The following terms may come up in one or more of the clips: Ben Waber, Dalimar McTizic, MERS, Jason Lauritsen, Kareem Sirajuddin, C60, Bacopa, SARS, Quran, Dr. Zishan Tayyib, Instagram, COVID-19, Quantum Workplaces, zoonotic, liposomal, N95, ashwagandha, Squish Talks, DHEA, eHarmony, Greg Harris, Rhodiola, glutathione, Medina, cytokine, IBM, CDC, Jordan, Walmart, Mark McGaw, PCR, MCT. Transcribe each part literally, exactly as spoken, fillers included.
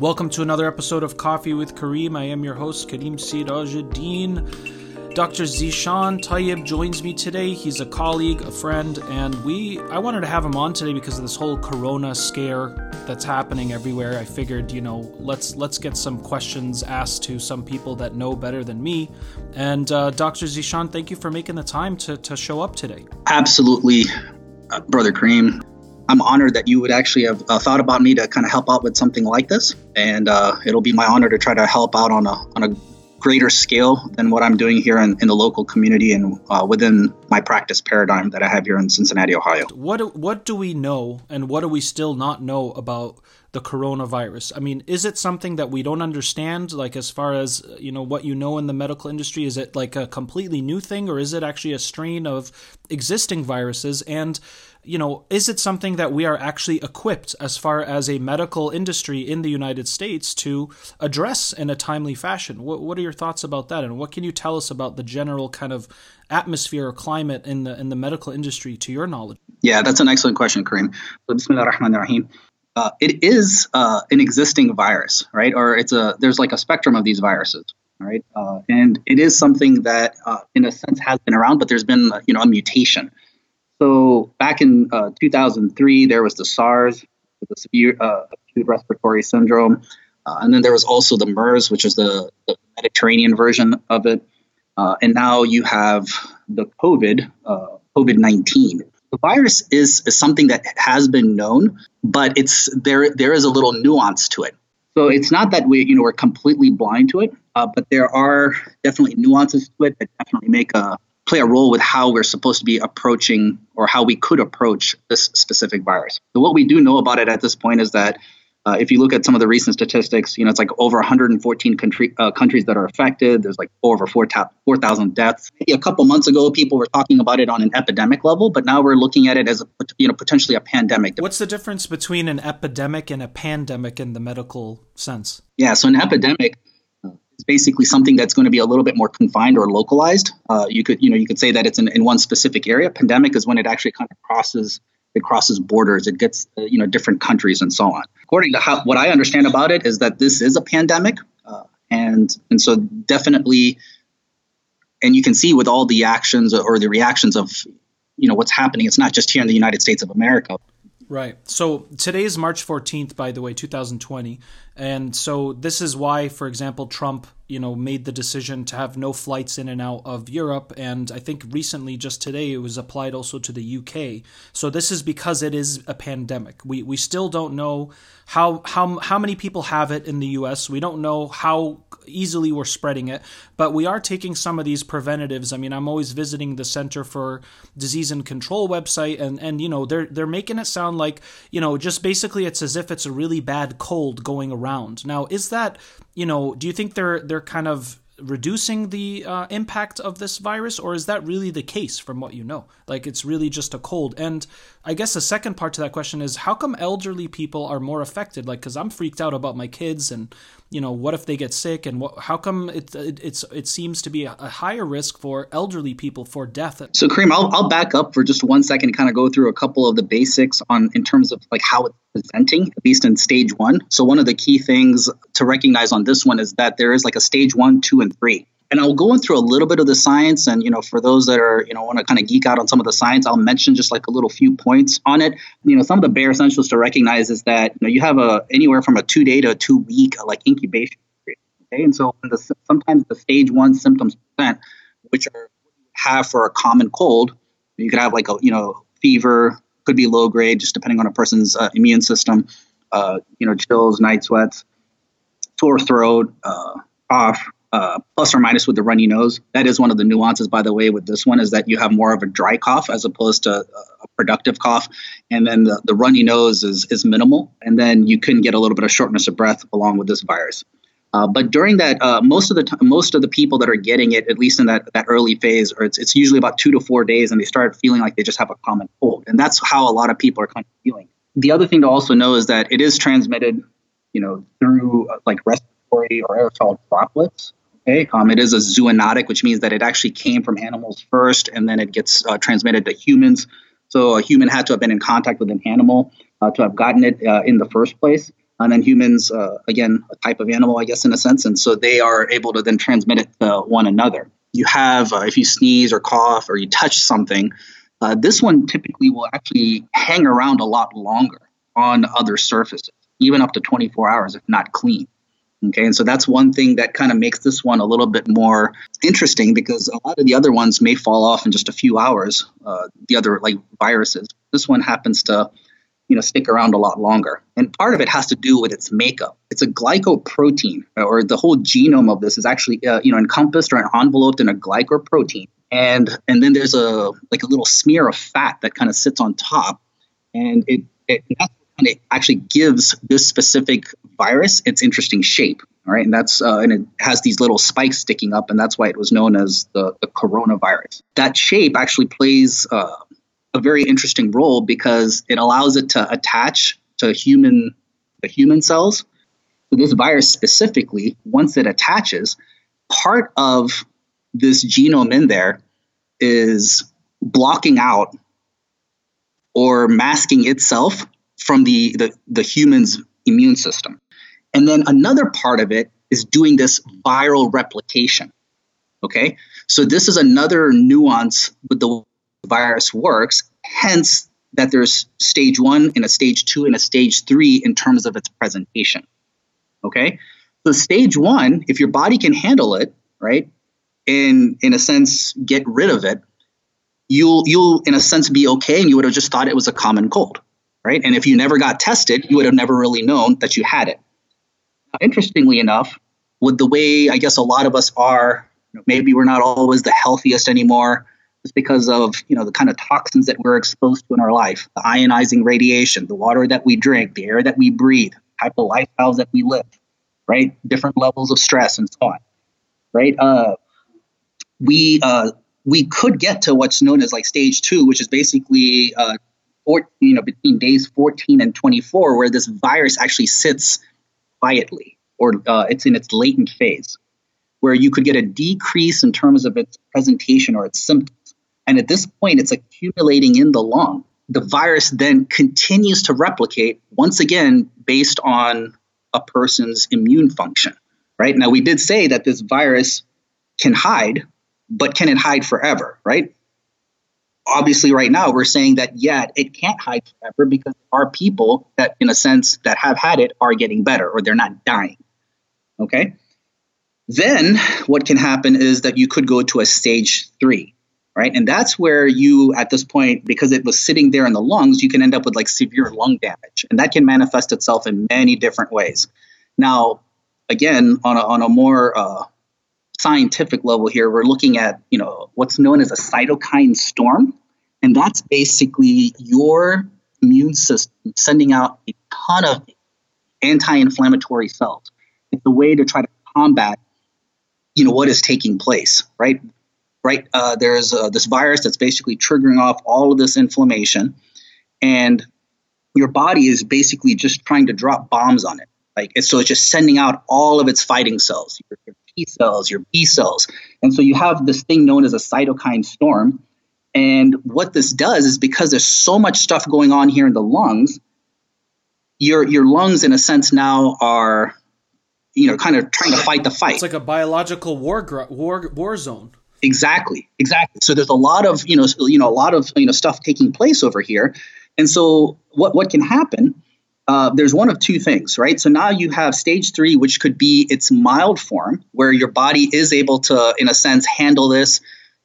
Welcome to another episode of Coffee with Kareem. I am your host, Kareem Sirajuddin. Doctor Zishan Tayyib joins me today. He's a colleague, a friend, and we I wanted to have him on today because of this whole corona scare that's happening everywhere. I figured, you know, let's let's get some questions asked to some people that know better than me. And uh, Doctor Zishan, thank you for making the time to, to show up today. Absolutely, uh, Brother Kareem. I'm honored that you would actually have uh, thought about me to kind of help out with something like this. And uh, it'll be my honor to try to help out on a on a greater scale than what I'm doing here in, in the local community and uh, within my practice paradigm that I have here in Cincinnati, Ohio. What, what do we know and what do we still not know about the coronavirus? I mean, is it something that we don't understand? Like, as far as, you know, what you know in the medical industry, is it like a completely new thing, or is it actually a strain of existing viruses? And, you know, is it something that we are actually equipped as far as a medical industry in the United States to address in a timely fashion? What, what are your thoughts about that? And what can you tell us about the general kind of atmosphere or climate in the in the medical industry to your knowledge? Yeah, that's an excellent question, Kareem. Bismillahirrahmanirrahim. Uh, it is uh, an existing virus, right? Or it's a there's like a spectrum of these viruses, right? Uh, and it is something that, uh, in a sense, has been around, but there's been you know a mutation. So back in uh, two thousand three, there was the SARS, the severe uh, acute respiratory syndrome, uh, and then there was also the MERS, which is the, the Mediterranean version of it, uh, and now you have the COVID, uh, COVID nineteen. The virus is, is something that has been known, but it's there. There is a little nuance to it. So it's not that we, you know, we're completely blind to it, uh, but there are definitely nuances to it that definitely make a play a role with how we're supposed to be approaching or how we could approach this specific virus. So what we do know about it at this point is that uh, if you look at some of the recent statistics, you know, it's like over one hundred fourteen country, uh, countries that are affected. There's like over four thousand deaths. A couple months ago, people were talking about it on an epidemic level, but now we're looking at it as a, you know, potentially a pandemic. What's the difference between an epidemic and a pandemic in the medical sense? Yeah, so an epidemic is basically something that's going to be a little bit more confined or localized. Uh, you could, you know, you could say that it's in, in one specific area. Pandemic is when it actually kind of crosses. It crosses borders. It gets, uh, you know, different countries and so on. According to how, what I understand about it is that this is a pandemic. Uh, and and so definitely, and you can see with all the actions or the reactions of, you know, what's happening, it's not just here in the United States of America. Right. So today is March fourteenth, by the way, two thousand twenty. And so this is why, for example, Trump, you know, made the decision to have no flights in and out of Europe. And I think recently, just today, it was applied also to the U K. So this is because it is a pandemic. We we still don't know how how how many people have it in the U S. We don't know how easily we're spreading it, but we are taking some of these preventatives. I mean, I'm always visiting the Center for Disease and Control website, and and you know they're they're making it sound like, you know, just basically it's as if it's a really bad cold going around. Now, is that, you know, do you think they're they're kind of reducing the uh, impact of this virus, or is that really the case from what you know? Like, it's really just a cold. And I guess the second part to that question is, how come elderly people are more affected? Like, because I'm freaked out about my kids, and you know, what if they get sick, and what, how come it, it it's it seems to be a, a higher risk for elderly people for death? So, Kareem, I'll I'll back up for just one second, and kind of go through a couple of the basics on in terms of like how it's presenting, at least in stage one. So, one of the key things to recognize on this one is that there is like a stage one, two, and three. And I'll go in through a little bit of the science, and you know, for those that are you know want to kind of geek out on some of the science, I'll mention just like a little few points on it. You know, some of the bare essentials to recognize is that you know you have a anywhere from a two day to a two week like incubation period. Okay, and so the, sometimes the stage one symptoms present, which are have for a common cold. You could have like a you know fever, could be low grade, just depending on a person's uh, immune system. Uh, you know, chills, night sweats, sore throat, uh, cough. Uh, plus or minus with the runny nose. That is one of the nuances, by the way, with this one is that you have more of a dry cough as opposed to a productive cough. And then the, the runny nose is, is minimal. And then you can get a little bit of shortness of breath along with this virus. Uh, but during that, uh, most of the t- most of the people that are getting it, at least in that, that early phase, or it's it's usually about two to four days, and they start feeling like they just have a common cold. And that's how a lot of people are kind of feeling. The other thing to also know is that it is transmitted, you know, through uh, like respiratory or aerosol droplets. Okay. Um, it is a zoonotic, which means that it actually came from animals first, and then it gets uh, transmitted to humans. So a human had to have been in contact with an animal uh, to have gotten it uh, in the first place. And then humans, uh, again, a type of animal, I guess, in a sense. And so they are able to then transmit it to one another. You have, uh, if you sneeze or cough or you touch something, uh, this one typically will actually hang around a lot longer on other surfaces, even up to twenty-four hours if not clean. Okay, and so that's one thing that kind of makes this one a little bit more interesting, because a lot of the other ones may fall off in just a few hours, uh, the other like viruses. This one happens to, you know, stick around a lot longer. And part of it has to do with its makeup. It's a glycoprotein, or the whole genome of this is actually, uh, you know, encompassed or enveloped in a glycoprotein. And and then there's a like a little smear of fat that kind of sits on top, and it it that's And it actually gives this specific virus its interesting shape, all right? And that's uh, and it has these little spikes sticking up, and that's why it was known as the, the coronavirus. That shape actually plays uh, a very interesting role because it allows it to attach to human the human cells. So this virus specifically, once it attaches, part of this genome in there is blocking out or masking itself from the, the, the human's immune system. And then another part of it is doing this viral replication, okay? So this is another nuance with the way the virus works, hence that there's stage one and a stage two and a stage three in terms of its presentation, okay? So stage one, if your body can handle it, right, and in a sense get rid of it, you'll, you'll in a sense be okay, and you would have just thought it was a common cold. Right? And if you never got tested, you would have never really known that you had it. Now, interestingly enough, with the way I guess a lot of us are, you know, maybe we're not always the healthiest anymore, just because of, you know, the kind of toxins that we're exposed to in our life, the ionizing radiation, the water that we drink, the air that we breathe, type of lifestyles that we live, right? Different levels of stress and so on, right? Uh, we uh, we could get to what's known as like stage two, which is basically uh, Or, you know, between days fourteen and twenty-four, where this virus actually sits quietly, or uh, it's in its latent phase, where you could get a decrease in terms of its presentation or its symptoms. And at this point, it's accumulating in the lung. The virus then continues to replicate, once again, based on a person's immune function, right? Now, we did say that this virus can hide, but can it hide forever, right? Obviously, right now, we're saying that, yeah, it can't hide forever because our people that, in a sense, that have had it are getting better, or they're not dying, okay? Then what can happen is that you could go to a stage three, right? And that's where you, at this point, because it was sitting there in the lungs, you can end up with, like, severe lung damage. And that can manifest itself in many different ways. Now, again, on a, on a more uh, scientific level here, we're looking at, you know, what's known as a cytokine storm. And that's basically your immune system sending out a ton of anti-inflammatory cells. It's a way to try to combat, you know, what is taking place, right? Right. Uh, there's uh, this virus that's basically triggering off all of this inflammation, and your body is basically just trying to drop bombs on it. Like, it's, so it's just sending out all of its fighting cells, your, your T cells, your B cells. And so you have this thing known as a cytokine storm. And what this does is, because there's so much stuff going on here in the lungs, your your lungs, in a sense, now are, you know, kind of trying to fight the fight. It's like a biological war gr- war war zone. Exactly, exactly. So there's a lot of you know you know a lot of you know stuff taking place over here, and so what what can happen? Uh, there's one of two things, right? So now you have stage three, which could be its mild form, where your body is able to, in a sense, handle this.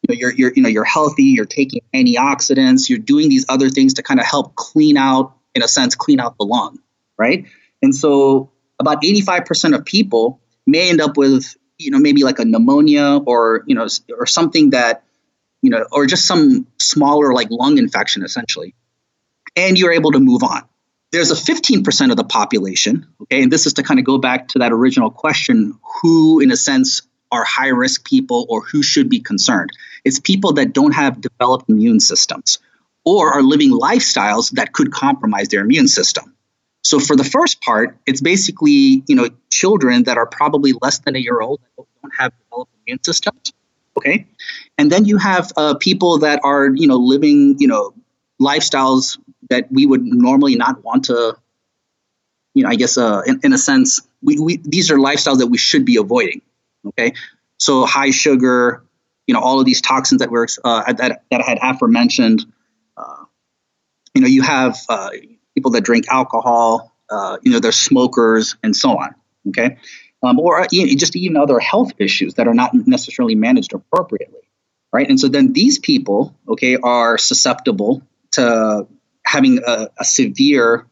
You know, you're, you're, you know, you're healthy, you're taking antioxidants, you're doing these other things to kind of help clean out, in a sense, clean out the lung, right? And so about eighty-five percent of people may end up with, you know, maybe like a pneumonia or, you know, or something that, you know, or just some smaller like lung infection, essentially. And you're able to move on. There's a fifteen percent of the population, okay, and this is to kind of go back to that original question, who, in a sense, are high-risk people or who should be concerned. It's people that don't have developed immune systems or are living lifestyles that could compromise their immune system. So for the first part, it's basically, you know, children that are probably less than a year old that don't have developed immune systems, okay? And then you have uh, people that are, you know, living, you know, lifestyles that we would normally not want to you know, I guess uh, in, in a sense, we, we these are lifestyles that we should be avoiding. Okay, so high sugar, you know, all of these toxins that were uh, that that I had aforementioned. Uh, you know, you have uh, people that drink alcohol. Uh, you know, they're smokers and so on. Okay, um, or you know, just even other health issues that are not necessarily managed appropriately, right? And so then these people, okay, are susceptible to having a, a severe,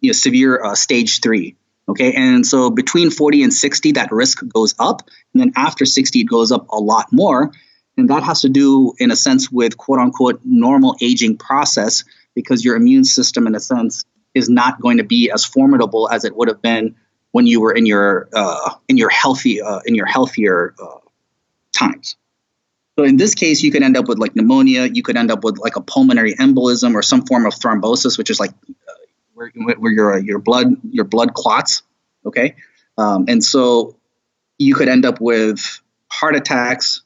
you know, severe uh, stage three. Okay, and so between forty and sixty, that risk goes up, and then after sixty, it goes up a lot more, and that has to do, in a sense, with quote unquote normal aging process, because your immune system, in a sense, is not going to be as formidable as it would have been when you were in your uh, in your healthy uh, in your healthier uh, times. So in this case, you could end up with like pneumonia. You could end up with like a pulmonary embolism or some form of thrombosis, which is like uh, where, where your your blood your blood clots. Okay, um, and so you could end up with heart attacks,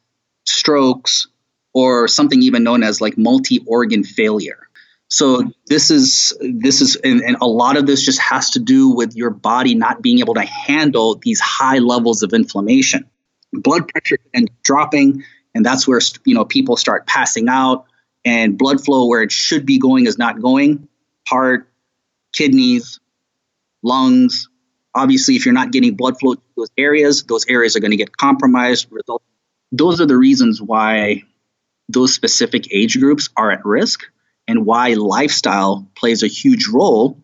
strokes, or something even known as like multi-organ failure. So this is this is and, and a lot of this just has to do with your body not being able to handle these high levels of inflammation. Blood pressure ends up dropping, and that's where, you know, people start passing out, and blood flow where it should be going is not going. Heart, kidneys, lungs. Obviously, if you're not getting blood flow to those areas, those areas are going to get compromised. Those are the reasons why those specific age groups are at risk, and why lifestyle plays a huge role,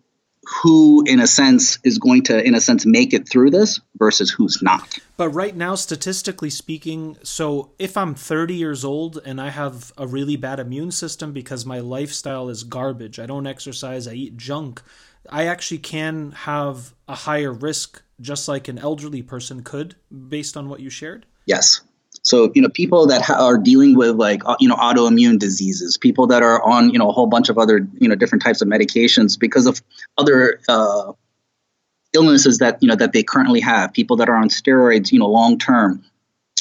who, in a sense, is going to, in a sense, make it through this versus who's not. But right now, statistically speaking, so if I'm thirty years old and I have a really bad immune system because my lifestyle is garbage, I don't exercise, I eat junk, I actually can have a higher risk, just like an elderly person could, based on what you shared? Yes. So, you know, people that ha- are dealing with like, uh, you know, autoimmune diseases, people that are on, you know, a whole bunch of other, you know, different types of medications because of other uh, illnesses that, you know, that they currently have, people that are on steroids, you know, long term,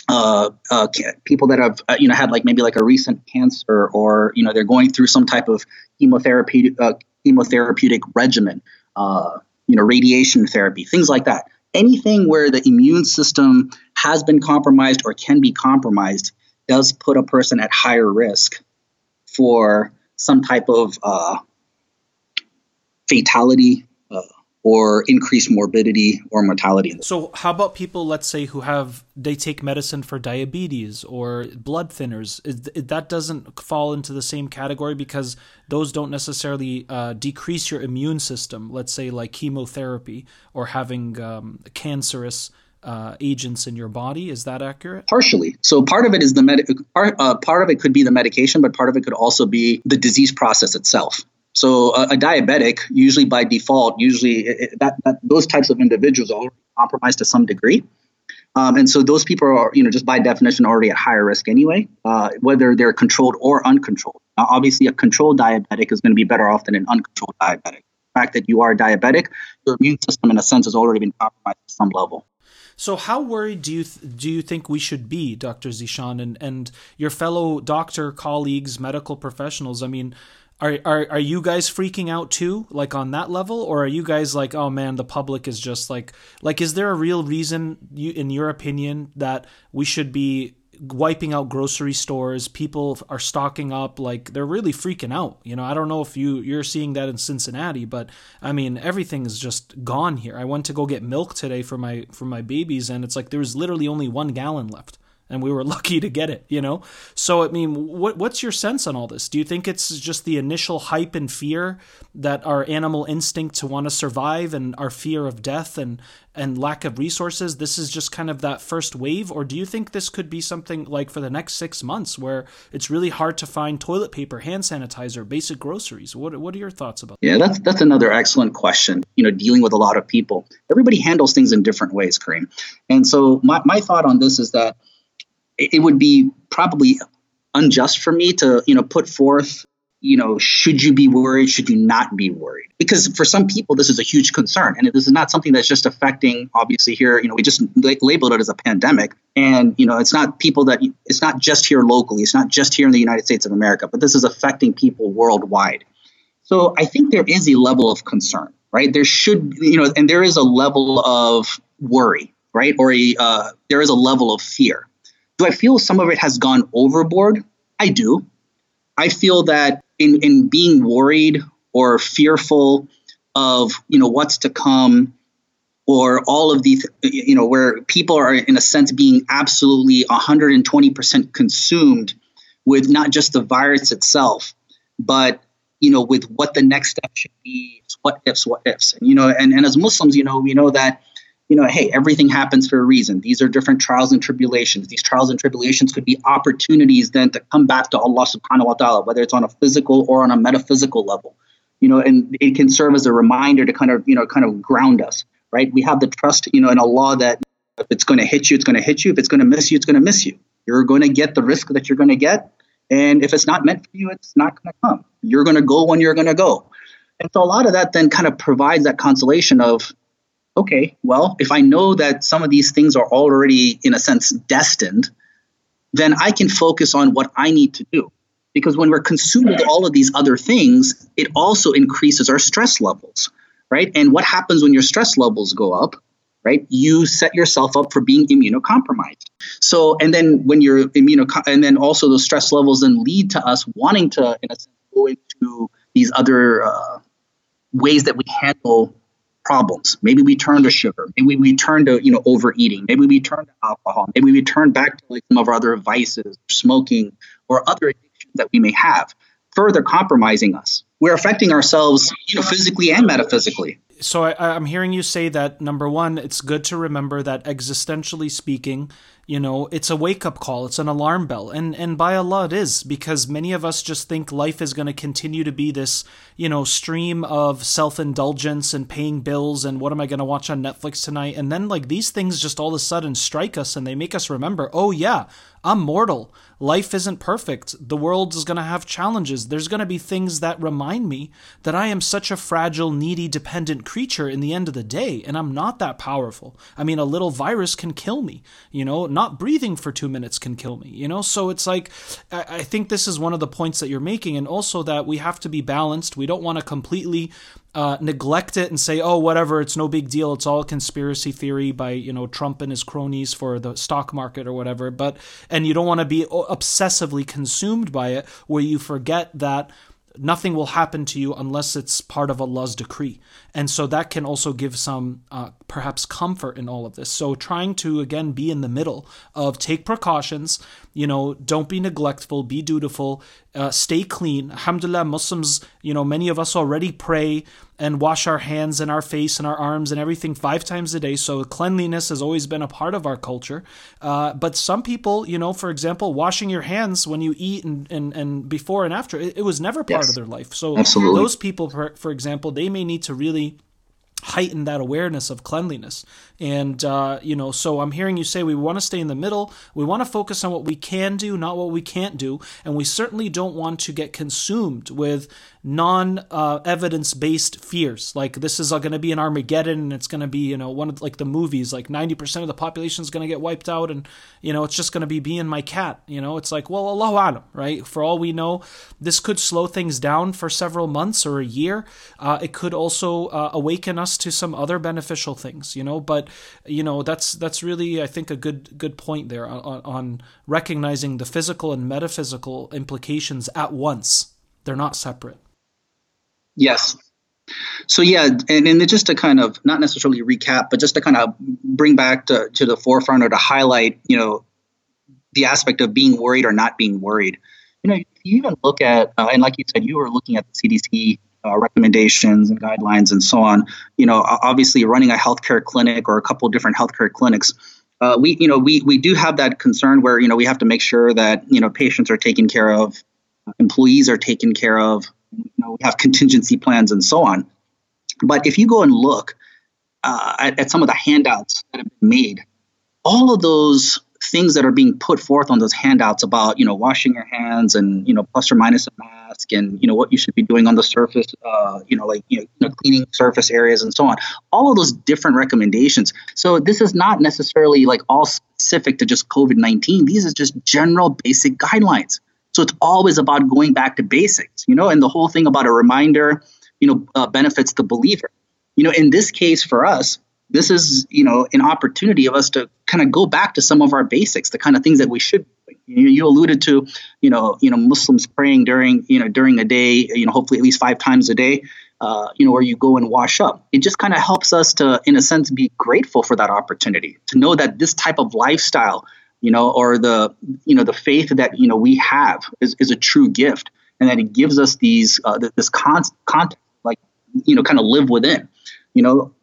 uh, uh, people that have, uh, you know, had like maybe like a recent cancer, or, you know, they're going through some type of chemotherapy, uh, chemotherapeutic regimen, uh, you know, radiation therapy, things like that. Anything where the immune system has been compromised or can be compromised does put a person at higher risk for some type of uh, fatality uh, or increased morbidity or mortality. So how about people, let's say, who have, they take medicine for diabetes or blood thinners? Is, that doesn't fall into the same category because those don't necessarily uh, decrease your immune system, let's say like chemotherapy or having um, cancerous Uh, agents in your body. Is that accurate? Partially. So part of it is the med- part, uh, part of it could be the medication, but part of it could also be the disease process itself. So uh, a diabetic, usually by default, usually it, that, that those types of individuals are already compromised to some degree, um, and so those people are, you know, just by definition already at higher risk anyway, uh, whether they're controlled or uncontrolled. Now, obviously, a controlled diabetic is going to be better off than an uncontrolled diabetic. The fact that you are diabetic, your immune system, in a sense, has already been compromised to some level. So how worried do you th- do you think we should be, Doctor Zishan, and, and your fellow doctor colleagues, medical professionals? I mean, are, are are you guys freaking out too, like on that level? Or are you guys like, oh man, the public is just like, like, is there a real reason, you, in your opinion, that we should be wiping out grocery stores? People are stocking up, like they're really freaking out. You know, I don't know if you, you're seeing that in Cincinnati, but I mean, everything is just gone here. I went to go get milk today for my, for my babies. And it's like, there was literally only one gallon left and we were lucky to get it, you know? So, I mean, what, what's your sense on all this? Do you think it's just the initial hype and fear that our animal instinct to want to survive and our fear of death and, and lack of resources, this is just kind of that first wave? Or do you think this could be something like for the next six months where it's really hard to find toilet paper, hand sanitizer, basic groceries? What what are your thoughts about that? Yeah, that's that's another excellent question, you know, dealing with a lot of people. Everybody handles things in different ways, Kareem. And so my, my thought on this is that it would be probably unjust for me to, you know, put forth, you know, should you be worried? Should you not be worried? Because for some people, this is a huge concern. And this is not something that's just affecting, obviously, here, you know, we just labeled it as a pandemic. And, you know, it's not people that, it's not just here locally. It's not just here in the United States of America, but this is affecting people worldwide. So I think there is a level of concern. right? There should, you know, and there is a level of worry, right? Or a, uh, there is a level of fear. Do I feel some of it has gone overboard? I do. I feel that in, in being worried or fearful of, you know, what's to come, or all of these, you know, where people are in a sense being absolutely one hundred twenty percent consumed with not just the virus itself, but, you know, with what the next step should be, what ifs, what ifs. And, you know, and, and as Muslims, you know, we know that, you know, hey, everything happens for a reason. These are different trials and tribulations. These trials and tribulations could be opportunities then to come back to Allah subhanahu wa ta'ala, whether it's on a physical or on a metaphysical level, you know, and it can serve as a reminder to kind of, you know, kind of ground us. Right. We have the trust, you know, in Allah that if it's going to hit you, it's going to hit you. If it's going to miss you, it's going to miss you. You're going to get the risk that you're going to get. And if it's not meant for you, it's not going to come. You're going to go when you're going to go. And so a lot of that then kind of provides that consolation of, OK, well, if I know that some of these things are already, in a sense, destined, then I can focus on what I need to do. Because when we're consumed with all of these other things, it also increases our stress levels. Right. And what happens when your stress levels go up? Right. You set yourself up for being immunocompromised. So and then when you're immunocom- and then also those stress levels then lead to us wanting to, in a sense, go into these other uh, ways that we handle problems. Maybe we turn to sugar. Maybe we turn to, you know, overeating. Maybe we turn to alcohol. Maybe we turn back to like some of our other vices, smoking or other addictions that we may have, further compromising us. We're affecting ourselves, you know, physically and metaphysically. So I, I'm hearing you say that, number one, it's good to remember that existentially speaking, you know, it's a wake-up call. It's an alarm bell. And and by Allah, it is, because many of us just think life is going to continue to be this, you know, stream of self-indulgence and paying bills and what am I going to watch on Netflix tonight? And then, like, these things just all of a sudden strike us and they make us remember, oh, yeah, I'm mortal. Life isn't perfect. The world is going to have challenges. There's going to be things that remind me that I am such a fragile, needy, dependent creature in the end of the day, and I'm not that powerful. I mean, a little virus can kill me, you know, not breathing for two minutes can kill me, you know, so it's like, I think this is one of the points that you're making, and also that we have to be balanced. We don't want to completely uh, neglect it and say, oh, whatever, it's no big deal. It's all conspiracy theory by, you know, Trump and his cronies for the stock market or whatever, but, and you don't want to be obsessively consumed by it where you forget that nothing will happen to you unless it's part of Allah's decree. And so that can also give some uh, perhaps comfort in all of this. So trying to, again, be in the middle of take precautions, you know, don't be neglectful, be dutiful, uh, stay clean. Alhamdulillah, Muslims, you know, many of us already pray and wash our hands and our face and our arms and everything five times a day. So cleanliness has always been a part of our culture. Uh, but some people, you know, for example, washing your hands when you eat and and, and before and after, it, it was never part yes. of their life. So Absolutely. Those people, for, for example, they may need to really heighten that awareness of cleanliness. And, uh, you know, so I'm hearing you say we want to stay in the middle. We want to focus on what we can do, not what we can't do. And we certainly don't want to get consumed with non uh, evidence-based fears. Like this is going to be an Armageddon and it's going to be, you know, one of like the movies, like ninety percent of the population is going to get wiped out. And, you know, it's just going to be me and my cat, you know, it's like, well, Allahu Alam, right? For all we know, this could slow things down for several months or a year. Uh, it could also uh, awaken us to some other beneficial things, you know, but, you know, that's, that's really, I think, a good, good point there on, on recognizing the physical and metaphysical implications at once. They're not separate. Yes. So, yeah. And, and just to kind of not necessarily recap, but just to kind of bring back to, to the forefront or to highlight, you know, the aspect of being worried or not being worried, you know, you even look at, uh, and like you said, you were looking at the C D C Uh, recommendations and guidelines and so on. You know, obviously running a healthcare clinic or a couple of different healthcare clinics, uh, we, you know, we, we do have that concern where, you know, we have to make sure that, you know, patients are taken care of, employees are taken care of, you know, we have contingency plans and so on. But if you go and look uh, at, at some of the handouts that have been made, all of those things that are being put forth on those handouts about, you know, washing your hands and, you know, plus or minus a mask and, you know, what you should be doing on the surface, uh, you know, like, you know, cleaning surface areas and so on, all of those different recommendations. So this is not necessarily like all specific to just COVID nineteen. These are just general basic guidelines. So it's always about going back to basics, you know, and the whole thing about a reminder, you know, uh, benefits the believer. you know, in this case for us, this is, you know, an opportunity of us to kind of go back to some of our basics, the kind of things that we should do. You, you alluded to, you know, you know, Muslims praying during, you know, during a day, you know, hopefully at least five times a day, uh, you know, where you go and wash up. It just kind of helps us to, in a sense, be grateful for that opportunity, to know that this type of lifestyle, you know, or the, you know, the faith that, you know, we have is, is a true gift, and that it gives us these, uh, this con- con- like, you know, kind of live within, you know,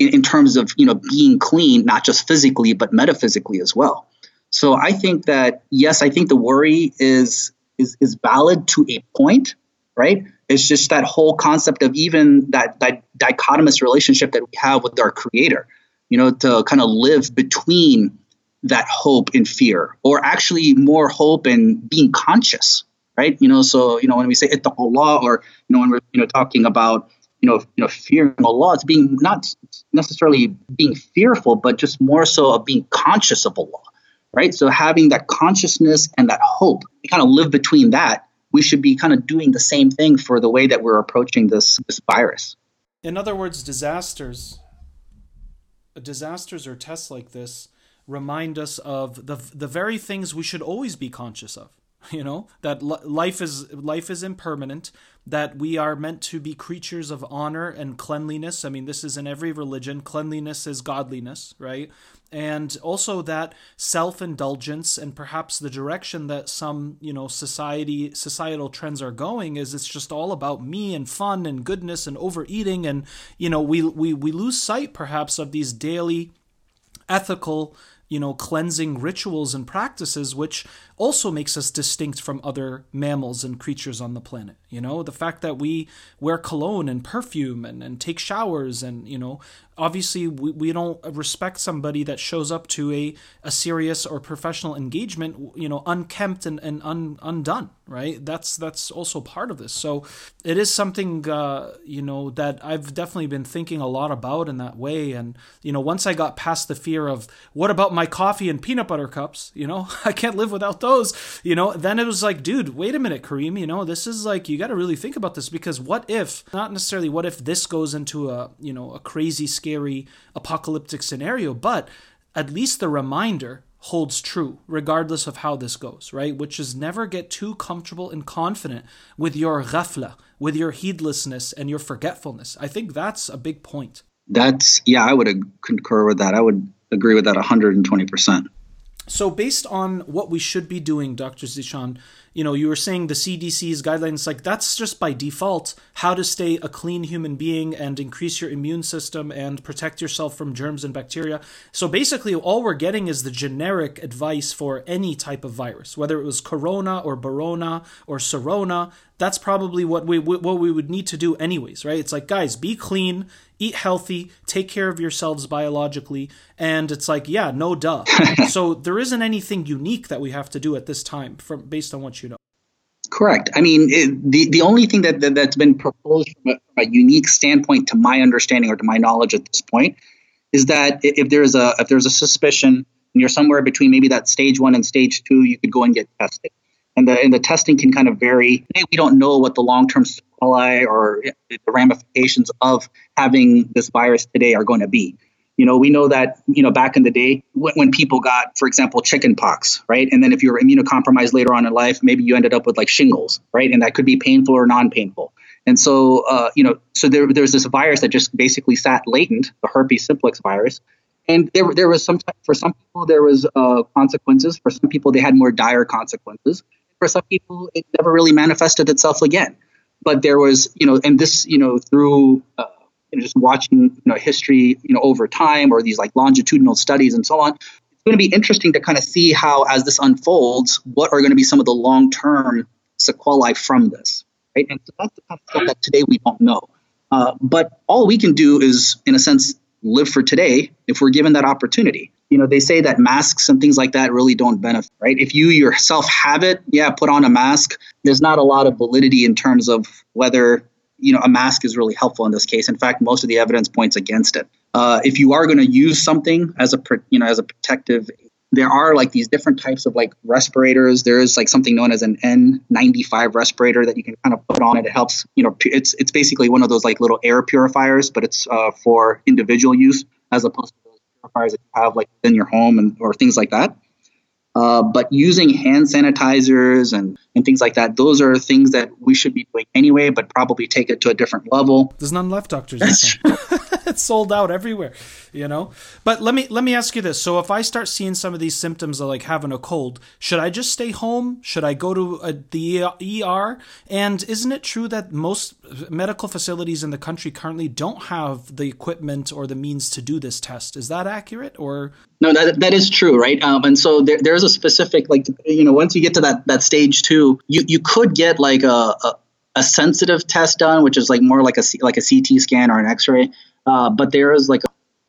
in terms of, you know, being clean, not just physically, but metaphysically as well. So I think that, yes, I think the worry is is is valid to a point, right? It's just that whole concept of even that, that dichotomous relationship that we have with our creator, you know, to kind of live between that hope and fear, or actually more hope and being conscious, right? You know, so, you know, when we say ittaqullah, or, you know, when we're, you know, talking about, you know, you know, fearing Allah, it's being not necessarily being fearful, but just more so of being conscious of Allah, right? So having that consciousness and that hope, we kind of live between that. We should be kind of doing the same thing for the way that we're approaching this, this virus. In other words, disasters, disasters or tests like this remind us of the the very things we should always be conscious of. You know, that life is life is impermanent, that we are meant to be creatures of honor and cleanliness. I mean, this is in every religion. Cleanliness is godliness, right? And also that self-indulgence, and perhaps the direction that some, you know, society societal trends are going, is it's just all about me and fun and goodness and overeating. And, you know, we we, we lose sight perhaps of these daily ethical, you know, cleansing rituals and practices, which also makes us distinct from other mammals and creatures on the planet. You know, the fact that we wear cologne and perfume and, and take showers, and, you know, obviously we, we don't respect somebody that shows up to a, a serious or professional engagement, you know, unkempt and, and un, undone, right? That's that's also part of this. So it is something, uh, you know, that I've definitely been thinking a lot about in that way. And, you know, once I got past the fear of, what about my My coffee and peanut butter cups, you know, I can't live without those, you know, then it was like, dude, wait a minute, Kareem, you know, this is like, you got to really think about this, because what if, not necessarily what if this goes into a, you know, a crazy, scary, apocalyptic scenario, but at least the reminder holds true regardless of how this goes, right? Which is, never get too comfortable and confident with your ghafla, with your heedlessness and your forgetfulness. I think that's a big point. That's, yeah, I would concur with that. I would agree with that one hundred twenty percent. So based on what we should be doing, Doctor Zishan, you know, you were saying the C D C's guidelines, like that's just by default how to stay a clean human being and increase your immune system and protect yourself from germs and bacteria. So basically all we're getting is the generic advice for any type of virus, whether it was corona or barona or serona. That's probably what we what we would need to do anyways, right? It's like, guys, be clean, eat healthy, take care of yourselves biologically. And it's like, yeah, no duh. So there isn't anything unique that we have to do at this time from based on what you know. Correct. I mean, it, the, the only thing that, that, that's been proposed from a, from a unique standpoint, to my understanding or to my knowledge at this point, is that if there's a, if there's a suspicion and you're somewhere between maybe that stage one and stage two, you could go and get tested. And the and the testing can kind of vary. We don't know what the long-term sequelae or the ramifications of having this virus today are going to be. You know, we know that, you know, back in the day when, when people got, for example, chicken pox, right? And then if you were immunocompromised later on in life, maybe you ended up with like shingles, right? And that could be painful or non-painful. And so, uh, you know, so there, there's this virus that just basically sat latent, the herpes simplex virus. And there, there was some, for some people, there was uh, consequences. For some people, they had more dire consequences. For some people, it never really manifested itself again. But there was, you know, and this, you know, through uh, you know, just watching, you know, history, you know, over time, or these like longitudinal studies and so on, it's going to be interesting to kind of see how, as this unfolds, what are going to be some of the long-term sequelae from this, right? And so that's the kind of stuff that today we don't know. Uh, but all we can do is, in a sense, live for today if we're given that opportunity. You know, they say that masks and things like that really don't benefit, right? If you yourself have it, yeah, put on a mask. There's not a lot of validity in terms of whether, you know, a mask is really helpful in this case. In fact, most of the evidence points against it. Uh, if you are going to use something as a, you know, as a protective, there are like these different types of like respirators. There is like something known as an N ninety-five respirator that you can kind of put on it. It helps, you know, it's it's basically one of those like little air purifiers, but it's uh, for individual use as opposed to those purifiers that you have like in your home and or things like that. Uh, but using hand sanitizers and, and things like that, those are things that we should be doing anyway, but probably take it to a different level. There's none left, Doctor Zishan. It's sold out everywhere, you know. But let me let me ask you this. So if I start seeing some of these symptoms of like having a cold, should I just stay home? Should I go to a, the E R? And isn't it true that most medical facilities in the country currently don't have the equipment or the means to do this test? Is that accurate? Or no, that that is true, right? Um, and so there, there's a specific, like, you know, once you get to that that stage two, you, you could get like a, a a sensitive test done, which is like more like a like a C T scan or an X-ray. Uh, but there is like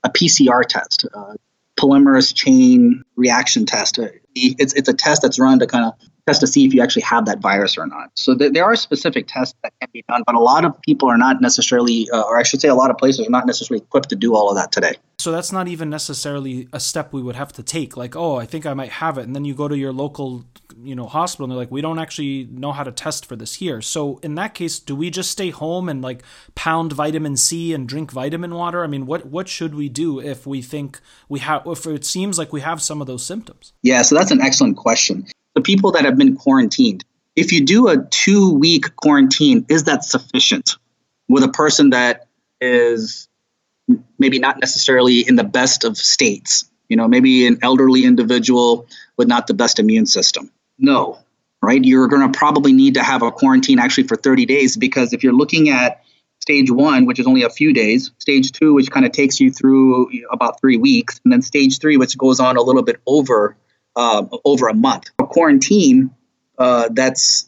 a, a P C R test, uh, polymerase chain reaction test. It's it's a test that's run to kind of test to see if you actually have that virus or not. So th- there are specific tests that can be done, but a lot of people are not necessarily, uh, or I should say a lot of places are not necessarily equipped to do all of that today. So that's not even necessarily a step we would have to take. Like, oh, I think I might have it. And then you go to your local, you know, hospital and they're like, we don't actually know how to test for this here. So in that case, do we just stay home and like pound vitamin C and drink vitamin water? I mean, what, what should we do if we think we have, if it seems like we have some of those symptoms? Yeah, so that's an excellent question. The people that have been quarantined, if you do a two-week quarantine, is that sufficient with a person that is maybe not necessarily in the best of states? You know, maybe an elderly individual with not the best immune system. No, right? You're going to probably need to have a quarantine actually for thirty days, because if you're looking at stage one, which is only a few days, stage two, which kind of takes you through about three weeks, and then stage three, which goes on a little bit over Uh, over a month. A quarantine uh, that's,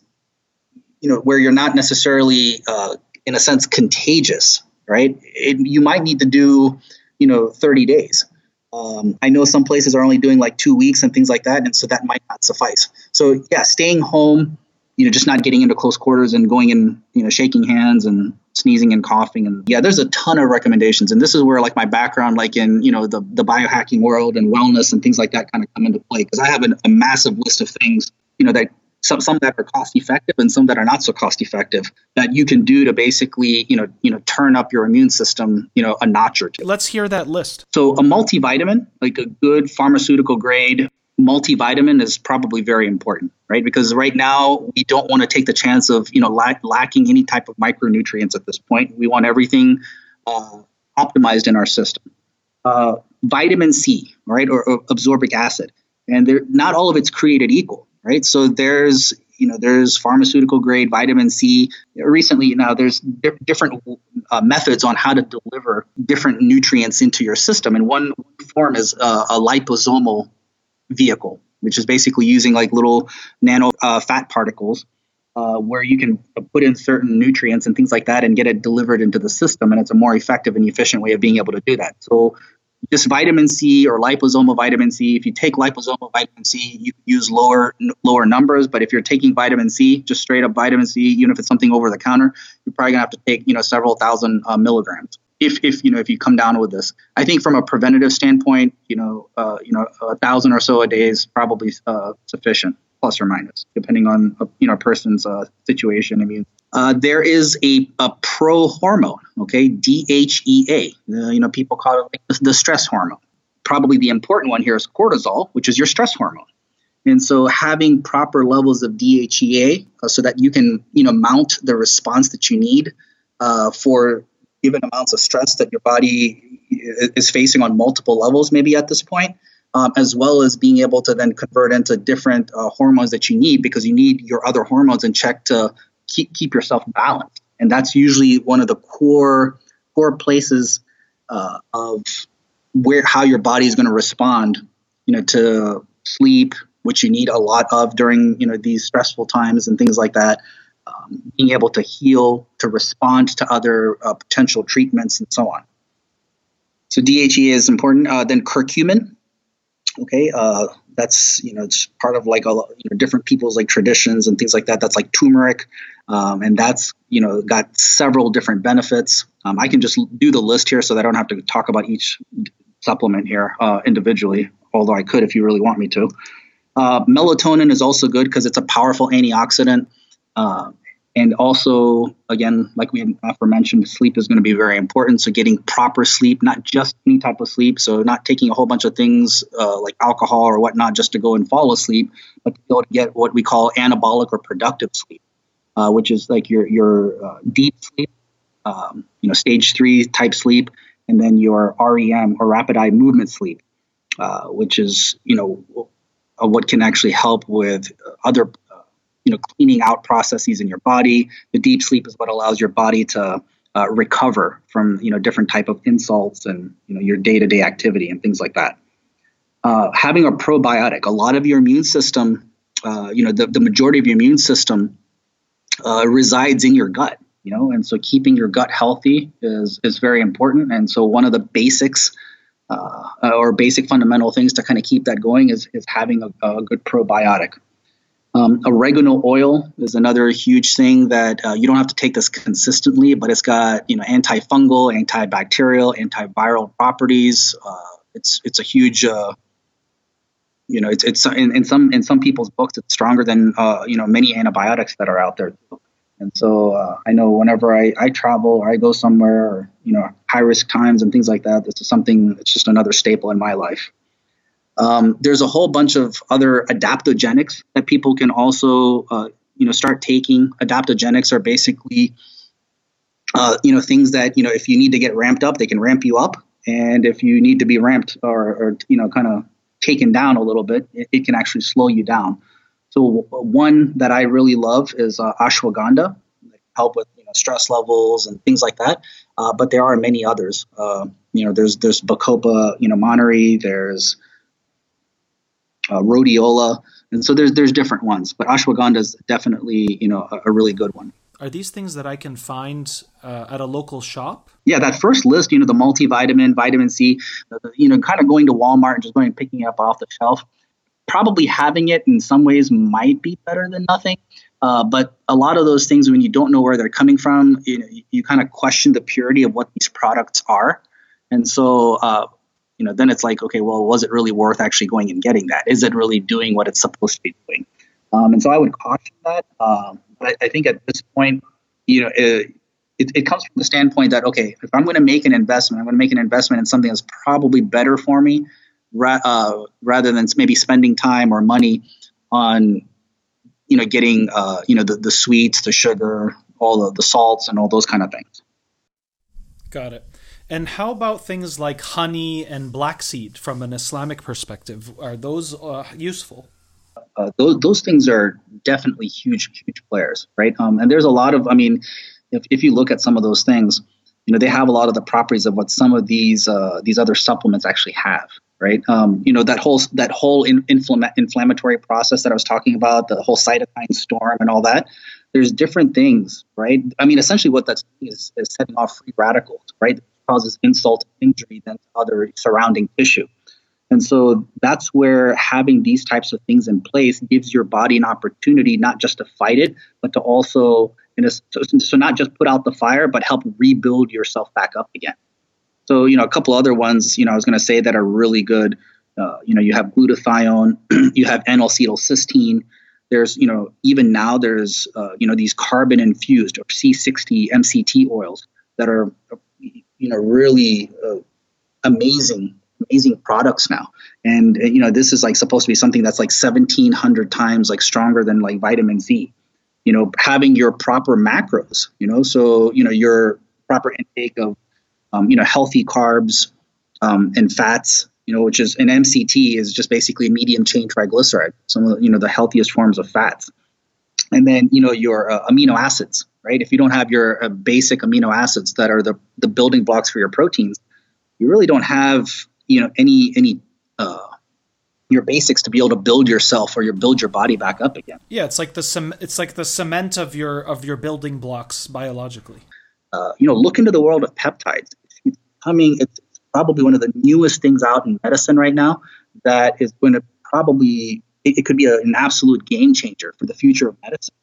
you know, where you're not necessarily, uh, in a sense, contagious, right? It, you might need to do, you know, thirty days. Um, I know some places are only doing like two weeks and things like that. And so that might not suffice. So yeah, staying home, you know, just not getting into close quarters and going in, you know, shaking hands and sneezing and coughing. And yeah, there's a ton of recommendations. And this is where like my background, like in, you know, the, the biohacking world and wellness and things like that kind of come into play, because I have an, a massive list of things, you know, that some, some that are cost effective and some that are not so cost effective that you can do to basically, you know, you know, turn up your immune system, you know, a notch or two. Let's hear that list. So a multivitamin, like a good pharmaceutical grade multivitamin, is probably very important, right? Because right now we don't want to take the chance of, you know, lack, lacking any type of micronutrients at this point. We want everything uh, optimized in our system. Uh, vitamin C, right? Or, or ascorbic acid. And they're not all of it's created equal, right? So there's, you know, there's pharmaceutical grade vitamin C. Recently, you know, there's di- different uh, methods on how to deliver different nutrients into your system. And one form is uh, a liposomal vehicle, which is basically using like little nano uh, fat particles uh, where you can put in certain nutrients and things like that and get it delivered into the system. And it's a more effective and efficient way of being able to do that. So just vitamin C or liposomal vitamin C, if you take liposomal vitamin C, you use lower n- lower numbers. But if you're taking vitamin C, just straight up vitamin C, even if it's something over the counter, you're probably going to have to take, you know, several thousand uh, milligrams. If, if, you know, if you come down with this. I think from a preventative standpoint, you know, uh, you know, a thousand or so a day is probably uh, sufficient, plus or minus, depending on, a, you know, a person's uh, situation. I mean, uh, there is a, a pro hormone, okay, D H E A. Uh, you know, people call it like the stress hormone. Probably the important one here is cortisol, which is your stress hormone. And so having proper levels of D H E A uh, so that you can, you know, mount the response that you need uh, for given amounts of stress that your body is facing on multiple levels, maybe at this point, um, as well as being able to then convert into different uh, hormones that you need, because you need your other hormones in check to keep keep yourself balanced. And that's usually one of the core core places uh, of where how your body is going to respond, you know, to sleep, which you need a lot of during, you know, these stressful times and things like that. Um, being able to heal, to respond to other uh, potential treatments, and so on. So D H E A is important. Uh, then curcumin, okay, uh, that's, you know, it's part of like a, you know, different people's like traditions and things like that. That's like turmeric, um, and that's, you know, got several different benefits. Um, I can just do the list here so that I don't have to talk about each supplement here uh, individually, although I could if you really want me to. Uh, melatonin is also good because it's a powerful antioxidant. Uh, and also, again, like we aforementioned, sleep is going to be very important. So getting proper sleep, not just any type of sleep. So not taking a whole bunch of things uh, like alcohol or whatnot just to go and fall asleep, but to be able to get what we call anabolic or productive sleep, uh, which is like your, your uh, deep sleep, um, you know, stage three type sleep, and then your R E M or rapid eye movement sleep, uh, which is, you know, what can actually help with other, uh, you know, cleaning out processes in your body. The deep sleep is what allows your body to uh, recover from, you know, different type of insults and, you know, your day-to-day activity and things like that. Uh, having a probiotic, a lot of your immune system, uh, you know, the, the majority of your immune system uh, resides in your gut, you know, and so keeping your gut healthy is, is very important. And so one of the basics Uh, or basic fundamental things to kind of keep that going is, is having a, a good probiotic. Um, oregano oil is another huge thing that uh, you don't have to take this consistently, but it's got, you know, antifungal, antibacterial, antiviral properties. Uh, it's it's a huge, uh, you know, it's it's in, in some in some people's books it's stronger than uh, you know, many antibiotics that are out there. And so uh, I know whenever I, I travel or I go somewhere, or, you know, high risk times and things like that, this is something that's just another staple in my life. Um, there's a whole bunch of other adaptogenics that people can also, uh, you know, start taking. Adaptogenics are basically, uh, you know, things that, you know, if you need to get ramped up, they can ramp you up. And if you need to be ramped or, or you know, kind of taken down a little bit, it, it can actually slow you down. So one that I really love is uh, ashwagandha, help with, you know, stress levels and things like that. Uh, but there are many others. Uh, you know, there's there's Bacopa, you know, Monterey, there's uh, Rhodiola, and so there's there's different ones. But ashwagandha is definitely, you know, a, a really good one. Are these things that I can find uh, at a local shop? Yeah, that first list, you know, the multivitamin, vitamin C, you know, kind of going to Walmart and just going and picking it up off the shelf. Probably having it in some ways might be better than nothing. Uh, but a lot of those things, when you don't know where they're coming from, you know, you, you kind of question the purity of what these products are. And so, uh, you know, then it's like, okay, well, was it really worth actually going and getting that? Is it really doing what it's supposed to be doing? Um, and so I would caution that. Um, but I think at this point, you know, it, it, it comes from the standpoint that, okay, if I'm going to make an investment, I'm going to make an investment in something that's probably better for me, Uh, rather than maybe spending time or money on, you know, getting, uh, you know, the, the sweets, the sugar, all of the salts and all those kind of things. Got it. And how about things like honey and black seed from an Islamic perspective? Are those uh, useful? Uh, those, those things are definitely huge, huge players, right? Um, and there's a lot of, I mean, if, if you look at some of those things, you know, they have a lot of the properties of what some of these uh, these other supplements actually have. Right. Um, you know, that whole that whole in, inflama- inflammatory process that I was talking about, the whole cytokine storm and all that. There's different things. Right. I mean, essentially what that's doing is, is setting off free radicals. Right. It causes insult and injury then to other surrounding tissue. And so that's where having these types of things in place gives your body an opportunity not just to fight it, but to also in a, so, so not just put out the fire, but help rebuild yourself back up again. So, you know, a couple other ones, you know, I was going to say that are really good. Uh, you know, you have glutathione, you have N-acetylcysteine. There's, you know, even now there's, uh, you know, these carbon infused or C sixty M C T oils that are, you know, really uh, amazing, amazing products now. And, you know, this is like supposed to be something that's like seventeen hundred times like stronger than like vitamin C, you know, having your proper macros, you know, so, you know, your proper intake of, Um, you know, healthy carbs um, and fats, you know, which is an M C T is just basically medium chain triglyceride. Some of the, you know, the healthiest forms of fats. And then, you know, your uh, amino acids, right? If you don't have your uh, basic amino acids that are the, the building blocks for your proteins, you really don't have, you know, any, any, uh, your basics to be able to build yourself or your build your body back up again. Yeah. It's like the, ce- it's like the cement of your, of your building blocks biologically. Uh, you know, look into the world of peptides. It's becoming, it's probably one of the newest things out in medicine right now that is going to probably, it, it could be a, an absolute game changer for the future of medicine.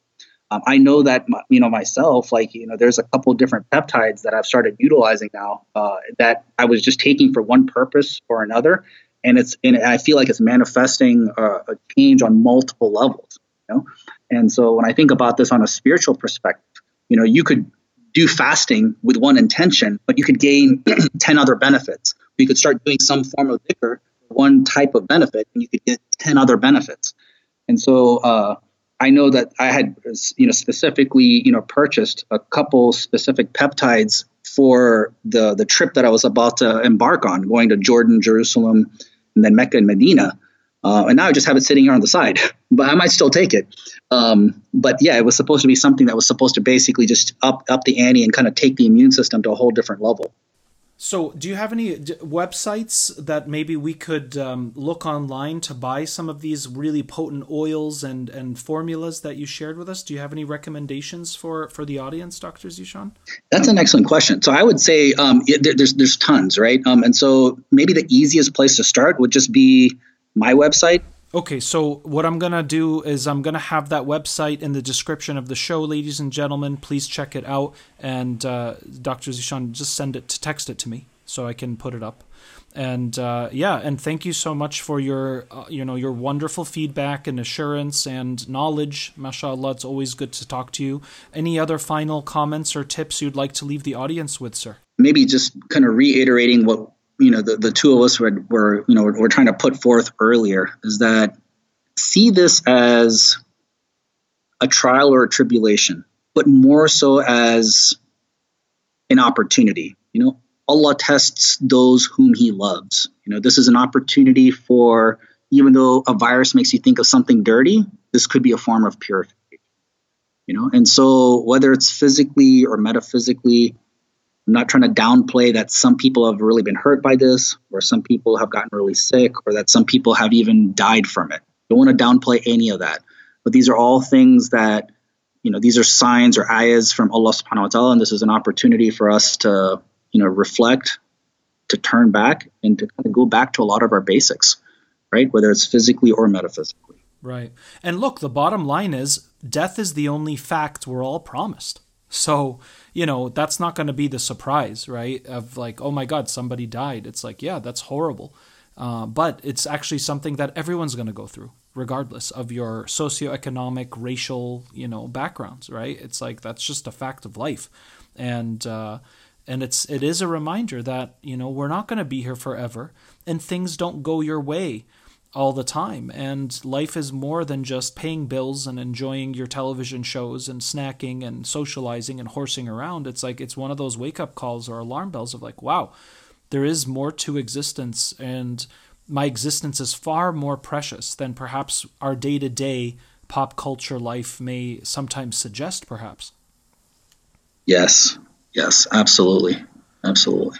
Um, I know that, my, you know, myself, like, you know, there's a couple different peptides that I've started utilizing now uh, that I was just taking for one purpose or another. And it's, and I feel like it's manifesting uh, a change on multiple levels, you know? And so when I think about this on a spiritual perspective, you know, you could do fasting with one intention, but you could gain ten other benefits. You could start doing some form of dhikr, one type of benefit, and you could get ten other benefits. And so uh, I know that I had, you know, specifically, you know, purchased a couple specific peptides for the, the trip that I was about to embark on, going to Jordan, Jerusalem, and then Mecca and Medina. Uh, and now I just have it sitting here on the side, but I might still take it. Um, but yeah, it was supposed to be something that was supposed to basically just up, up the ante and kind of take the immune system to a whole different level. So do you have any d- websites that maybe we could um, look online to buy some of these really potent oils and, and formulas that you shared with us? Do you have any recommendations for, for the audience, Doctor Zishan? That's an excellent question. So I would say um, it, there, there's, there's tons, right? Um, and so maybe the easiest place to start would just be my website. Okay, so what I'm going to do is I'm going to have that website in the description of the show, ladies and gentlemen. Please check it out. And uh, Doctor Zishan, just send it to text it to me so I can put it up. And uh, yeah, and thank you so much for your, uh, you know, your wonderful feedback and assurance and knowledge. MashaAllah, it's always good to talk to you. Any other final comments or tips you'd like to leave the audience with, sir? Maybe just kind of reiterating what you know, the, the two of us were, were you know, were, were trying to put forth earlier is that see this as a trial or a tribulation, but more so as an opportunity. You know, Allah tests those whom He loves. You know, this is an opportunity for, even though a virus makes you think of something dirty, this could be a form of purification. You know, and so whether it's physically or metaphysically, I'm not trying to downplay that some people have really been hurt by this, or some people have gotten really sick, or that some people have even died from it. Don't want to downplay any of that. But these are all things that, you know, these are signs or ayahs from Allah subhanahu wa ta'ala, and this is an opportunity for us to, you know, reflect, to turn back, and to kind of go back to a lot of our basics, right? Whether it's physically or metaphysically. Right. And look, the bottom line is death is the only fact we're all promised. So, you know, that's not going to be the surprise, right? Of like, oh my God, somebody died. It's like, yeah, that's horrible. Uh, but it's actually something that everyone's going to go through, regardless of your socioeconomic, racial, you know, backgrounds, right? It's like, that's just a fact of life. And, uh, and it's, it is a reminder that, you know, we're not going to be here forever and things don't go your way all the time. And life is more than just paying bills and enjoying your television shows and snacking and socializing and horsing around. It's like, it's one of those wake up calls or alarm bells of like, wow, there is more to existence. And my existence is far more precious than perhaps our day to day pop culture life may sometimes suggest, perhaps. Yes. Yes, absolutely. Absolutely.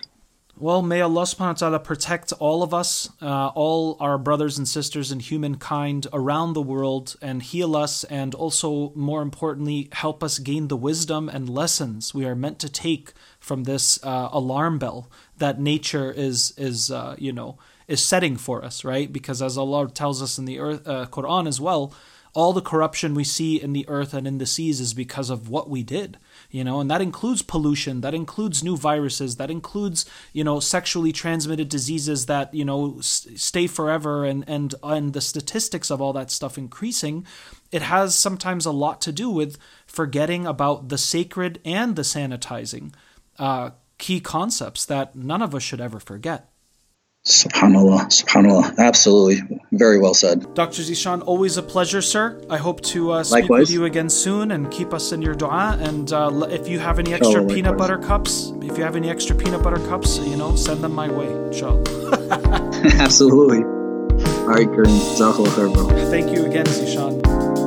Well, may Allah subhanahu wa ta'ala protect all of us, uh, all our brothers and sisters in humankind around the world, and heal us, and also, more importantly, help us gain the wisdom and lessons we are meant to take from this uh, alarm bell that nature is, is uh, you know, is setting for us, right? Because as Allah tells us in the earth, uh, Quran as well, all the corruption we see in the earth and in the seas is because of what we did. You know, and that includes pollution, that includes new viruses, that includes, you know, sexually transmitted diseases that, you know, s- stay forever and, and, and the statistics of all that stuff increasing. It has sometimes a lot to do with forgetting about the sacred and the sanitizing uh, key concepts that none of us should ever forget. SubhanAllah, SubhanAllah. Absolutely. Very well said. Doctor Zishan, always a pleasure, sir. I hope to uh, speak likewise with you again soon and keep us in your dua. And uh, if you have any extra inshallah, peanut likewise. butter cups, if you have any extra peanut butter cups, you know, send them my way, inshallah. Absolutely. All right, Kareem. Jazakallah khair, bro. Thank you again, Zishan.